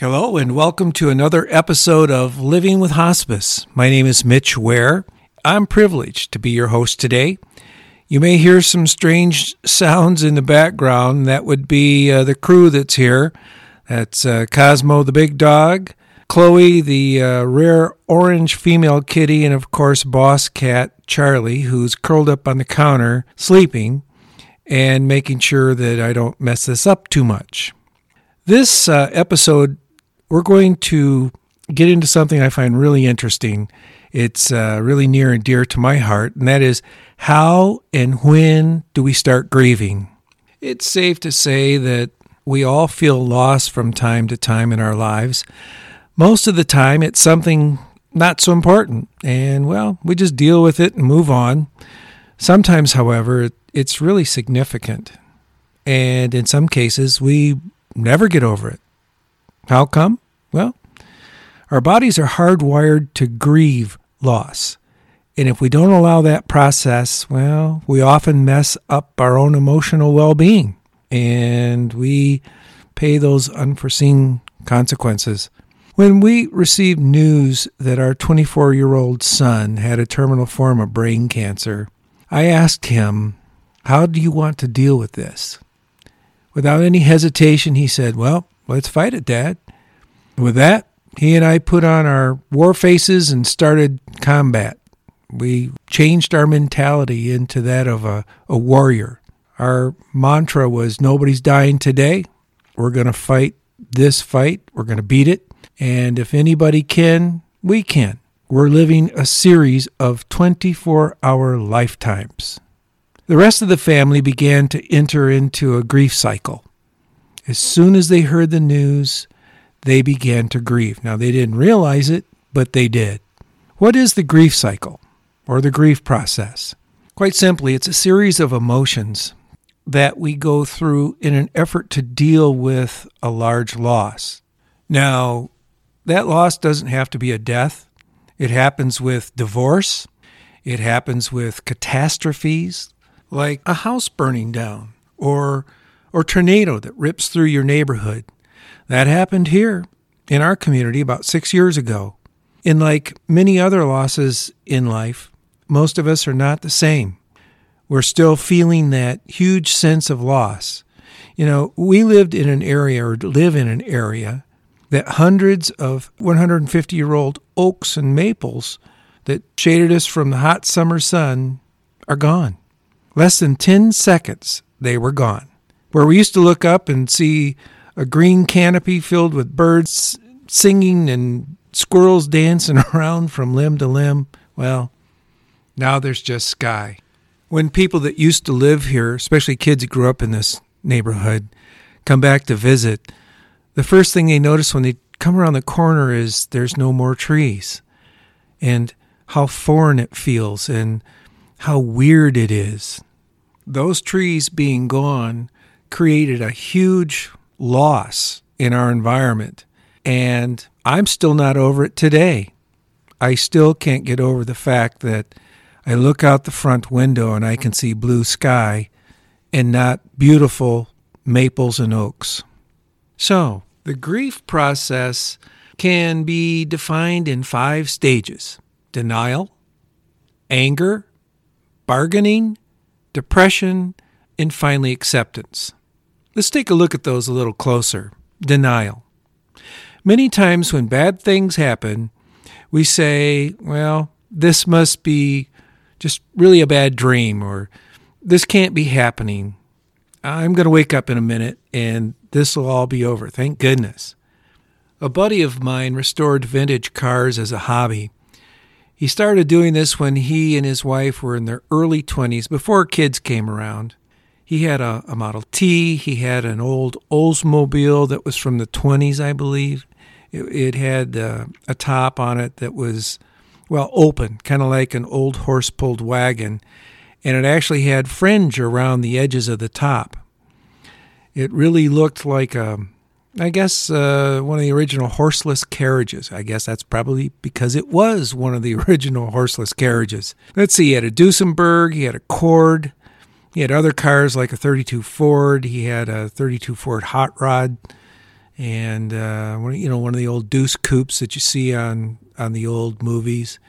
Hello, and welcome to another episode of Living with Hospice. My name is Mitch Ware. I'm privileged to be your host today. You may hear some strange sounds in the background. That would be the crew that's here. That's Cosmo the big dog, Chloe the rare orange female kitty, and of course boss cat Charlie, who's curled up on the counter sleeping and making sure that I don't mess this up too much. This episode, we're going to get into something I find really interesting. It's really near and dear to my heart, and that is how and when do we start grieving? It's safe to say that we all feel loss from time to time in our lives. Most of the time, it's something not so important, and, well, we just deal with it and move on. Sometimes, however, it's really significant, and in some cases, we never get over it. How come? Well, our bodies are hardwired to grieve loss. And if we don't allow that process, well, we often mess up our own emotional well-being. And we pay those unforeseen consequences. When we received news that our 24-year-old son had a terminal form of brain cancer, I asked him, "How do you want to deal with this?" Without any hesitation, he said, "Well, let's fight it, Dad." With that, he and I put on our war faces and started combat. We changed our mentality into that of a warrior. Our mantra was, nobody's dying today. We're going to fight this fight. We're going to beat it. And if anybody can, we can. We're living a series of 24-hour lifetimes. The rest of the family began to enter into a grief cycle. As soon as they heard the news, they began to grieve. Now, they didn't realize it, but they did. What is the grief cycle or the grief process? Quite simply, it's a series of emotions that we go through in an effort to deal with a large loss. Now, that loss doesn't have to be a death. It happens with divorce. It happens with catastrophes, like a house burning down or tornado that rips through your neighborhood. That happened here in our community about 6 years ago. And like many other losses in life, most of us are not the same. We're still feeling that huge sense of loss. You know, we live in an area that hundreds of 150-year-old oaks and maples that shaded us from the hot summer sun are gone. Less than 10 seconds, they were gone. Where we used to look up and see a green canopy filled with birds singing and squirrels dancing around from limb to limb, well, now there's just sky. When people that used to live here, especially kids who grew up in this neighborhood, come back to visit, the first thing they notice when they come around the corner is there's no more trees, and how foreign it feels and how weird it is. Those trees being gone created a huge loss in our environment, and I'm still not over it today. I still can't get over the fact that I look out the front window and I can see blue sky and not beautiful maples and oaks. So, the grief process can be defined in 5 stages: denial, anger, bargaining, depression, and finally acceptance. Let's take a look at those a little closer. Denial. Many times when bad things happen, we say, well, this must be just really a bad dream, or this can't be happening. I'm going to wake up in a minute and this will all be over. Thank goodness. A buddy of mine restored vintage cars as a hobby. He started doing this when he and his wife were in their early 20s, before kids came around. He had a Model T. He had an old Oldsmobile that was from the 20s, I believe. It had a top on it that was, well, open, kind of like an old horse-pulled wagon. And it actually had fringe around the edges of the top. It really looked like, one of the original horseless carriages. I guess that's probably because it was one of the original horseless carriages. Let's see, he had a Duesenberg. He had a Cord. He had other cars like a 32 Ford. He had a 32 Ford Hot Rod. and one of the old deuce coupes that you see on the old movies.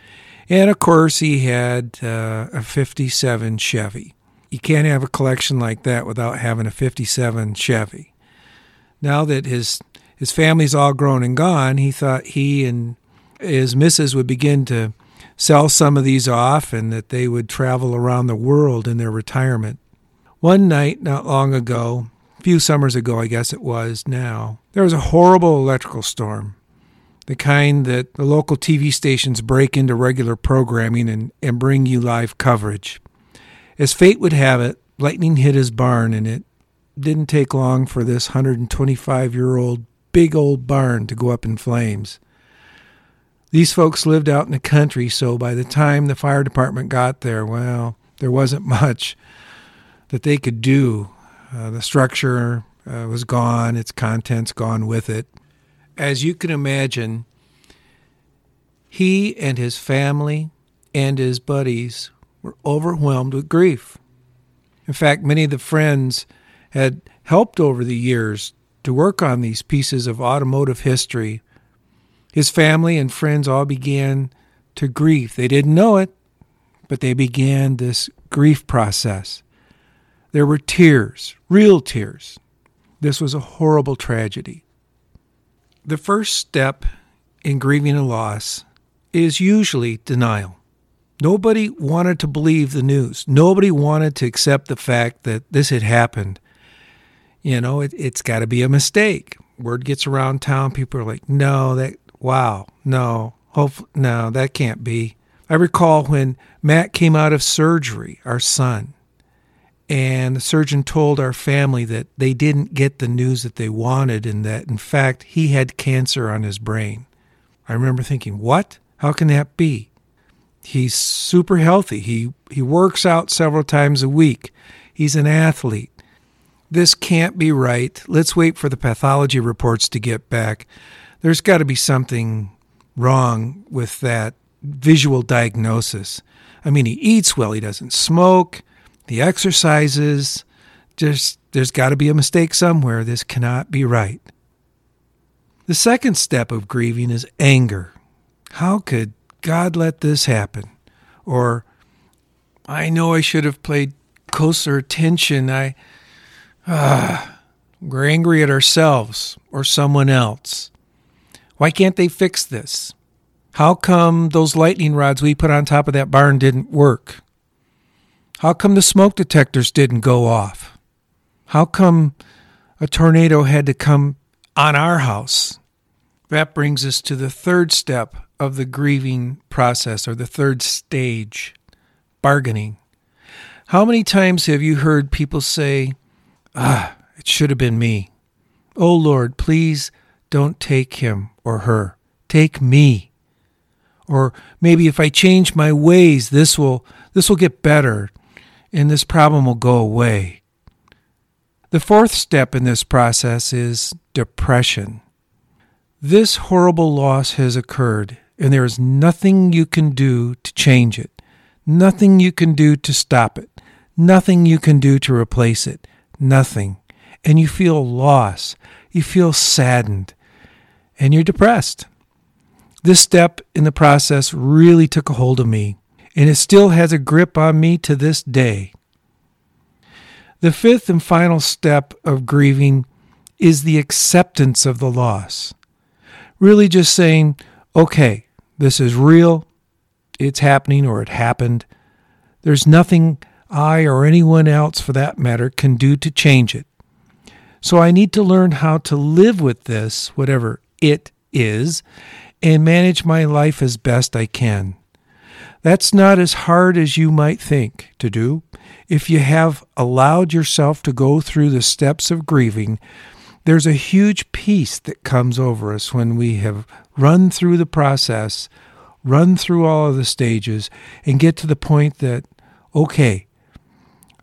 And of course, he had a '57 Chevy. You can't have a collection like that without having a '57 Chevy. Now that his family's all grown and gone, he thought he and his missus would begin to sell some of these off and that they would travel around the world in their retirement. One night not long ago, a few summers ago I guess it was now, there was a horrible electrical storm, the kind that the local TV stations break into regular programming and bring you live coverage. As fate would have it, lightning hit his barn, and it didn't take long for this 125-year-old big old barn to go up in flames. These folks lived out in the country, so by the time the fire department got there, well, there wasn't much that they could do. The structure was gone, its contents gone with it. As you can imagine, he and his family and his buddies were overwhelmed with grief. In fact, many of the friends had helped over the years to work on these pieces of automotive history. His family and friends all began to grieve. They didn't know it, but they began this grief process. There were tears, real tears. This was a horrible tragedy. The first step in grieving a loss is usually denial. Nobody wanted to believe the news. Nobody wanted to accept the fact that this had happened. You know, it's got to be a mistake. Word gets around town. People are like, no, that can't be. I recall when Matt came out of surgery, our son, and the surgeon told our family that they didn't get the news that they wanted and that, in fact, he had cancer on his brain. I remember thinking, what? How can that be? He's super healthy. He works out several times a week. He's an athlete. This can't be right. Let's wait for the pathology reports to get back. There's got to be something wrong with that visual diagnosis. I mean, he eats well. He doesn't smoke. He exercises. Just, there's got to be a mistake somewhere. This cannot be right. The second step of grieving is anger. How could God let this happen? Or, I know I should have paid closer attention. We're angry at ourselves or someone else. Why can't they fix this? How come those lightning rods we put on top of that barn didn't work? How come the smoke detectors didn't go off? How come a tornado had to come on our house? That brings us to the third step of the grieving process, or the third stage, bargaining. How many times have you heard people say, it should have been me. Oh Lord, please don't take him or her. Take me. Or maybe if I change my ways, this will get better and this problem will go away. The fourth step in this process is depression. This horrible loss has occurred, and there is nothing you can do to change it, nothing you can do to stop it, nothing you can do to replace it, nothing. And you feel lost, you feel saddened, and you're depressed. This step in the process really took a hold of me, and it still has a grip on me to this day. The fifth and final step of grieving is the acceptance of the loss. Really just saying, okay, this is real, it's happening or it happened. There's nothing I or anyone else for that matter can do to change it. So I need to learn how to live with this, whatever it is, and manage my life as best I can. That's not as hard as you might think to do. If you have allowed yourself to go through the steps of grieving, there's a huge peace that comes over us when we have run through the process, run through all of the stages, and get to the point that, okay,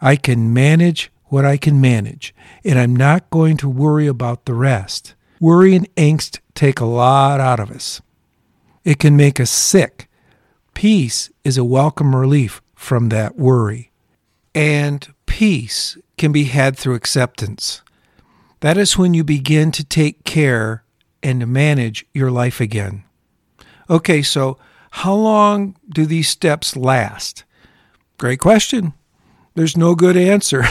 I can manage what I can manage, and I'm not going to worry about the rest. Worry and angst take a lot out of us. It can make us sick. Peace is a welcome relief from that worry. And peace can be had through acceptance. That is when you begin to take care and to manage your life again. Okay, so how long do these steps last? Great question. There's no good answer.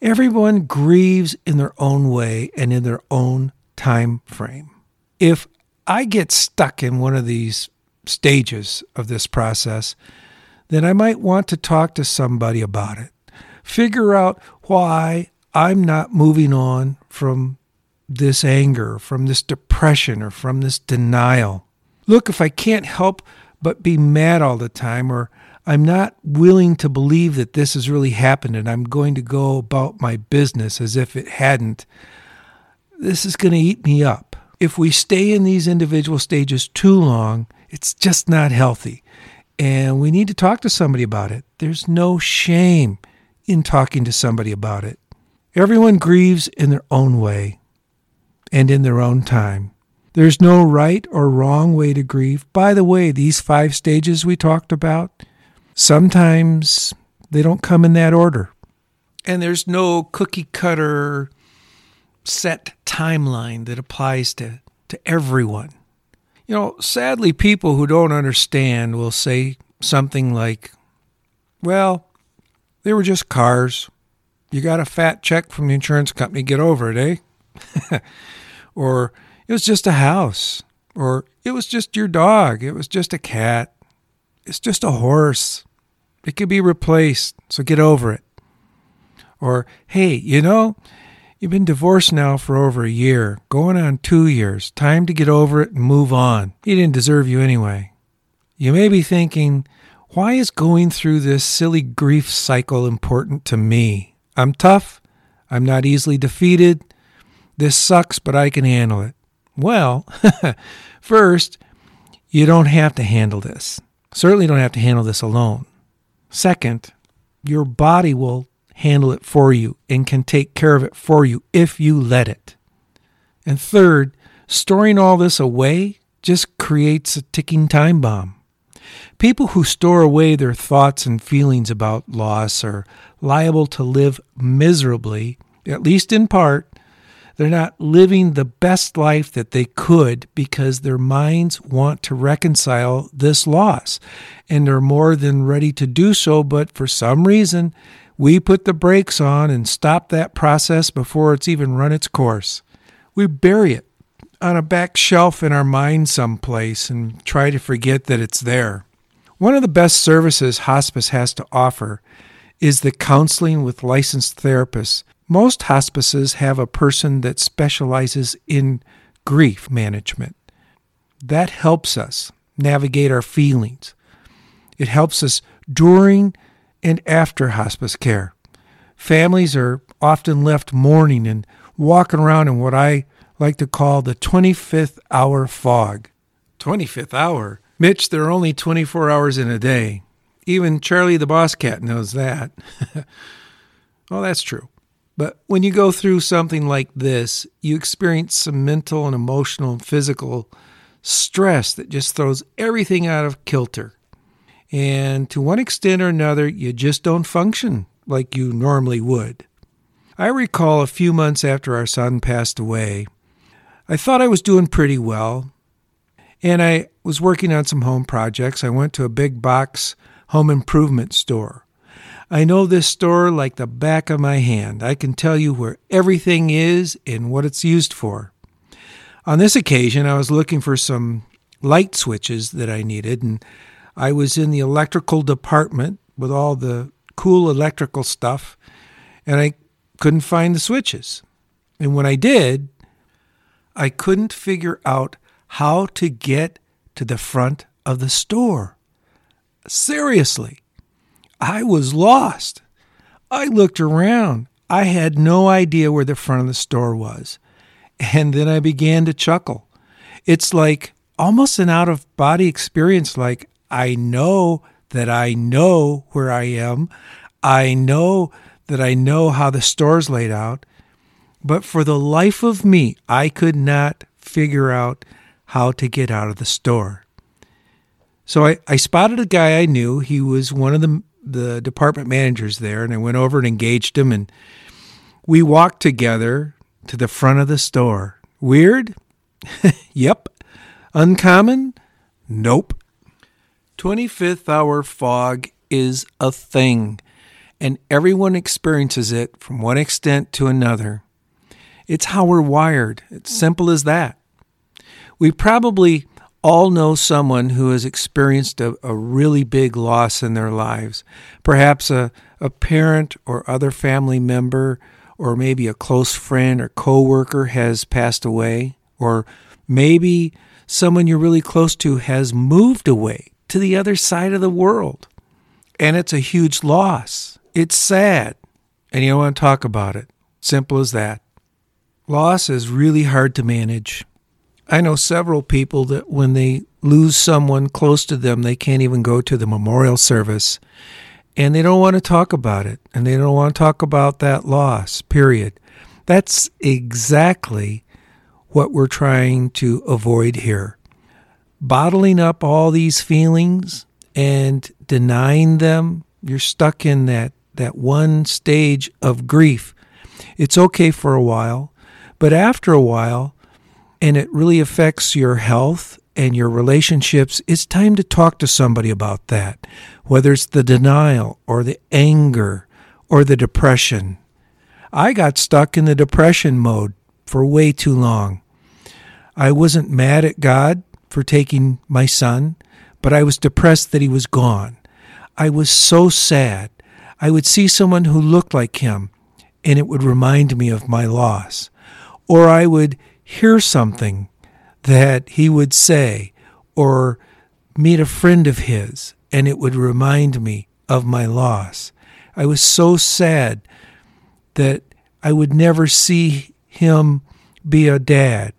Everyone grieves in their own way and in their own time frame. If I get stuck in one of these stages of this process, then I might want to talk to somebody about it. Figure out why I'm not moving on from this anger, from this depression, or from this denial. Look, if I can't help but be mad all the time, or I'm not willing to believe that this has really happened and I'm going to go about my business as if it hadn't, this is going to eat me up. If we stay in these individual stages too long, it's just not healthy. And we need to talk to somebody about it. There's no shame in talking to somebody about it. Everyone grieves in their own way and in their own time. There's no right or wrong way to grieve. By the way, these 5 stages we talked about, sometimes they don't come in that order. And there's no cookie cutter set timeline that applies to everyone. You know, sadly, people who don't understand will say something like, well, they were just cars. You got a fat check from the insurance company, get over it, eh? Or it was just a house. Or it was just your dog. It was just a cat. It's just a horse. It could be replaced, so get over it. Or, hey, you know, you've been divorced now for over a year, going on 2 years. Time to get over it and move on. He didn't deserve you anyway. You may be thinking, why is going through this silly grief cycle important to me? I'm tough. I'm not easily defeated. This sucks, but I can handle it. Well, first, you don't have to handle this. Certainly don't have to handle this alone. Second, your body will handle it for you and can take care of it for you if you let it. And third, storing all this away just creates a ticking time bomb. People who store away their thoughts and feelings about loss are liable to live miserably, at least in part. They're not living the best life that they could because their minds want to reconcile this loss, and they're more than ready to do so, but for some reason, we put the brakes on and stop that process before it's even run its course. We bury it on a back shelf in our mind someplace and try to forget that it's there. One of the best services hospice has to offer is the counseling with licensed therapists. Most hospices have a person that specializes in grief management. That helps us navigate our feelings. It helps us during and after hospice care. Families are often left mourning and walking around in what I like to call the 25th hour fog. 25th hour? Mitch, there are only 24 hours in a day. Even Charlie the Boss Cat knows that. Well, that's true. But when you go through something like this, you experience some mental and emotional and physical stress that just throws everything out of kilter. And to one extent or another, you just don't function like you normally would. I recall a few months after our son passed away, I thought I was doing pretty well. And I was working on some home projects. I went to a big box home improvement store. I know this store like the back of my hand. I can tell you where everything is and what it's used for. On this occasion, I was looking for some light switches that I needed, and I was in the electrical department with all the cool electrical stuff, and I couldn't find the switches. And when I did, I couldn't figure out how to get to the front of the store. Seriously. I was lost. I looked around. I had no idea where the front of the store was. And then I began to chuckle. It's like almost an out-of-body experience, like I know that I know where I am. I know that I know how the store's laid out. But for the life of me, I could not figure out how to get out of the store. So I spotted a guy I knew. He was one of the department managers there, and I went over and engaged him, and we walked together to the front of the store. Weird? Yep. Uncommon? Nope. 25th hour fog is a thing, and everyone experiences it from one extent to another. It's how we're wired. It's simple as that. We probably all know someone who has experienced a really big loss in their lives, perhaps a parent or other family member, or maybe a close friend or coworker has passed away, or maybe someone you're really close to has moved away to the other side of the world. And it's a huge loss. It's sad. And you don't want to talk about it. Simple as that. Loss is really hard to manage. I know several people that when they lose someone close to them, they can't even go to the memorial service. And they don't want to talk about it. And they don't want to talk about that loss, period. That's exactly what we're trying to avoid here. Bottling up all these feelings and denying them, you're stuck in that one stage of grief. It's okay for a while, but after a while, and it really affects your health and your relationships, it's time to talk to somebody about that, whether it's the denial or the anger or the depression. I got stuck in the depression mode for way too long. I wasn't mad at God for taking my son, but I was depressed that he was gone. I was so sad. I would see someone who looked like him, and it would remind me of my loss. Or I would hear something that he would say, or meet a friend of his, and it would remind me of my loss. I was so sad that I would never see him be a dad.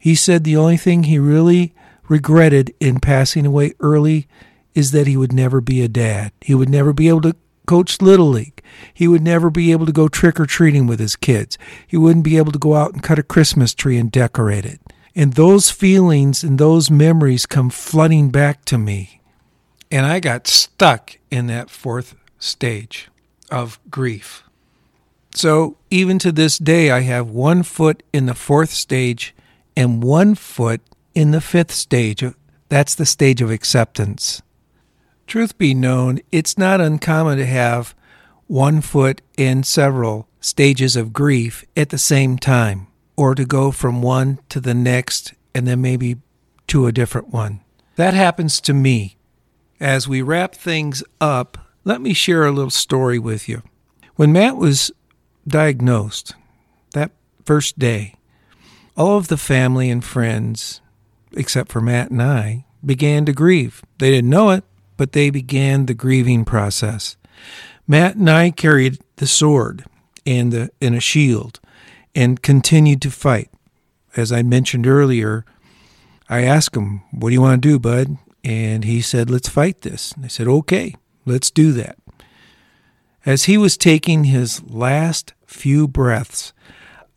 He said the only thing he really regretted in passing away early is that he would never be a dad. He would never be able to coach Little League. He would never be able to go trick-or-treating with his kids. He wouldn't be able to go out and cut a Christmas tree and decorate it. And those feelings and those memories come flooding back to me. And I got stuck in that fourth stage of grief. So even to this day, I have one foot in the fourth stage and one foot in the fifth stage. That's the stage of acceptance. Truth be known, it's not uncommon to have one foot in several stages of grief at the same time, or to go from one to the next and then maybe to a different one. That happens to me. As we wrap things up, let me share a little story with you. When Matt was diagnosed that first day, all of the family and friends, except for Matt and I, began to grieve. They didn't know it, but they began the grieving process. Matt and I carried the sword and a shield and continued to fight. As I mentioned earlier, I asked him, "What do you want to do, bud?" And he said, "Let's fight this." And I said, "Okay, let's do that." As he was taking his last few breaths,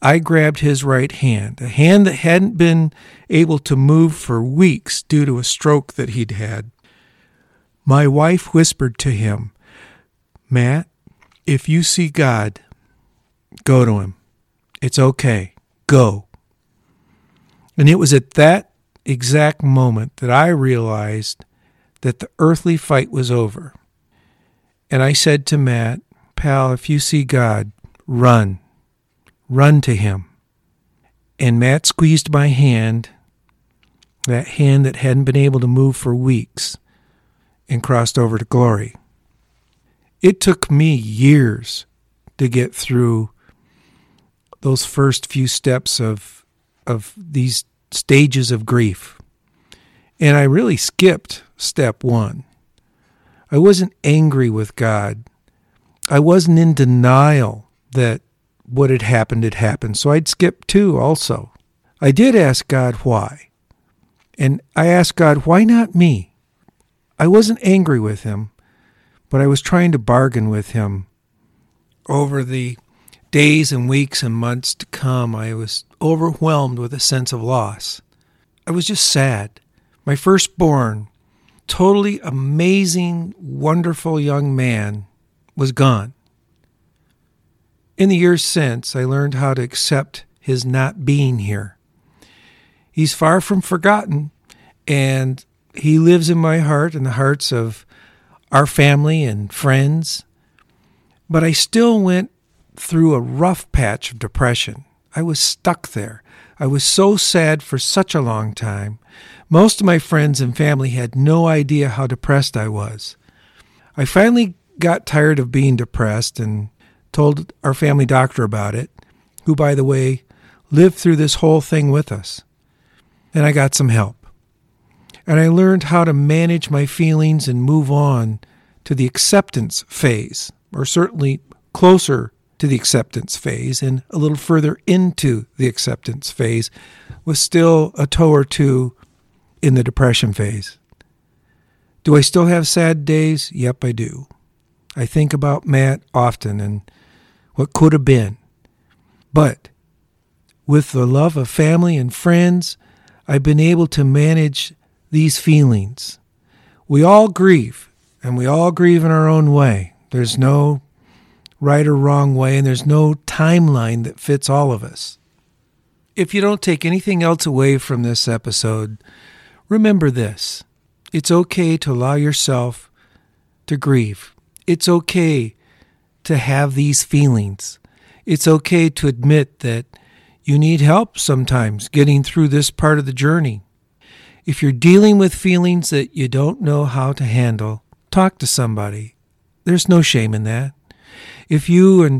I grabbed his right hand, a hand that hadn't been able to move for weeks due to a stroke that he'd had. My wife whispered to him, "Matt, if you see God, go to him. It's okay. Go." And it was at that exact moment that I realized that the earthly fight was over. And I said to Matt, "Pal, if you see God, run. Run to him." And Matt squeezed my hand, that hand that hadn't been able to move for weeks, and crossed over to glory. It took me years to get through those first few steps of these stages of grief. And I really skipped step one. I wasn't angry with God. I wasn't in denial that what had happened. So I'd skip two also. I did ask God why. And I asked God, why not me? I wasn't angry with him, but I was trying to bargain with him. Over the days and weeks and months to come, I was overwhelmed with a sense of loss. I was just sad. My firstborn, totally amazing, wonderful young man, was gone. In the years since, I learned how to accept his not being here. He's far from forgotten, and he lives in my heart and the hearts of our family and friends. But I still went through a rough patch of depression. I was stuck there. I was so sad for such a long time. Most of my friends and family had no idea how depressed I was. I finally got tired of being depressed and told our family doctor about it, who, by the way, lived through this whole thing with us. And I got some help. And I learned how to manage my feelings and move on to the acceptance phase, or certainly closer to the acceptance phase and a little further into the acceptance phase, with still a toe or two in the depression phase. Do I still have sad days? Yep, I do. I think about Matt often and what could have been. But with the love of family and friends, I've been able to manage these feelings. We all grieve, and we all grieve in our own way. There's no right or wrong way, and there's no timeline that fits all of us. If you don't take anything else away from this episode, remember this. It's okay to allow yourself to grieve. It's okay to have these feelings. It's okay to admit that you need help sometimes getting through this part of the journey. If you're dealing with feelings that you don't know how to handle, talk to somebody. There's no shame in that. If you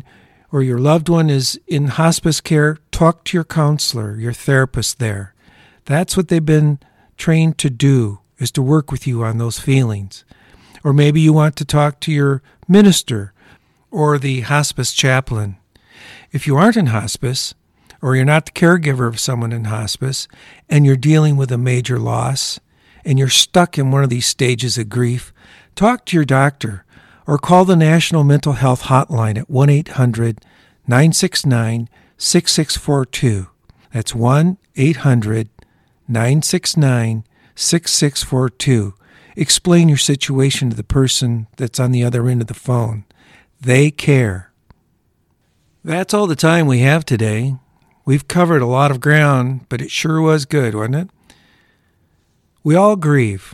or your loved one is in hospice care, talk to your counselor, your therapist there. That's what they've been trained to do, is to work with you on those feelings. Or maybe you want to talk to your minister or the hospice chaplain. If you aren't in hospice, or you're not the caregiver of someone in hospice, and you're dealing with a major loss, and you're stuck in one of these stages of grief, talk to your doctor. Or call the National Mental Health Hotline at 1-800-969-6642. That's 1-800-969-6642. Explain your situation to the person that's on the other end of the phone. They care. That's all the time we have today. We've covered a lot of ground, but it sure was good, wasn't it? We all grieve.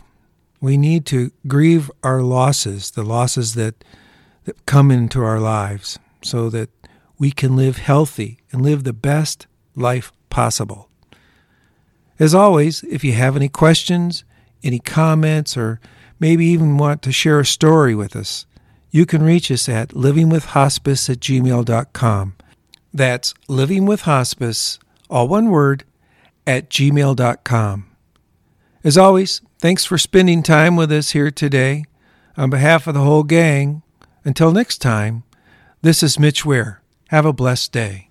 We need to grieve our losses, the losses that come into our lives, so that we can live healthy and live the best life possible. As always, if you have any questions, any comments, or maybe even want to share a story with us, you can reach us at livingwithhospice@gmail.com. That's livingwithhospice, all one word, @gmail.com. As always, thanks for spending time with us here today. On behalf of the whole gang, until next time, this is Mitch Ware. Have a blessed day.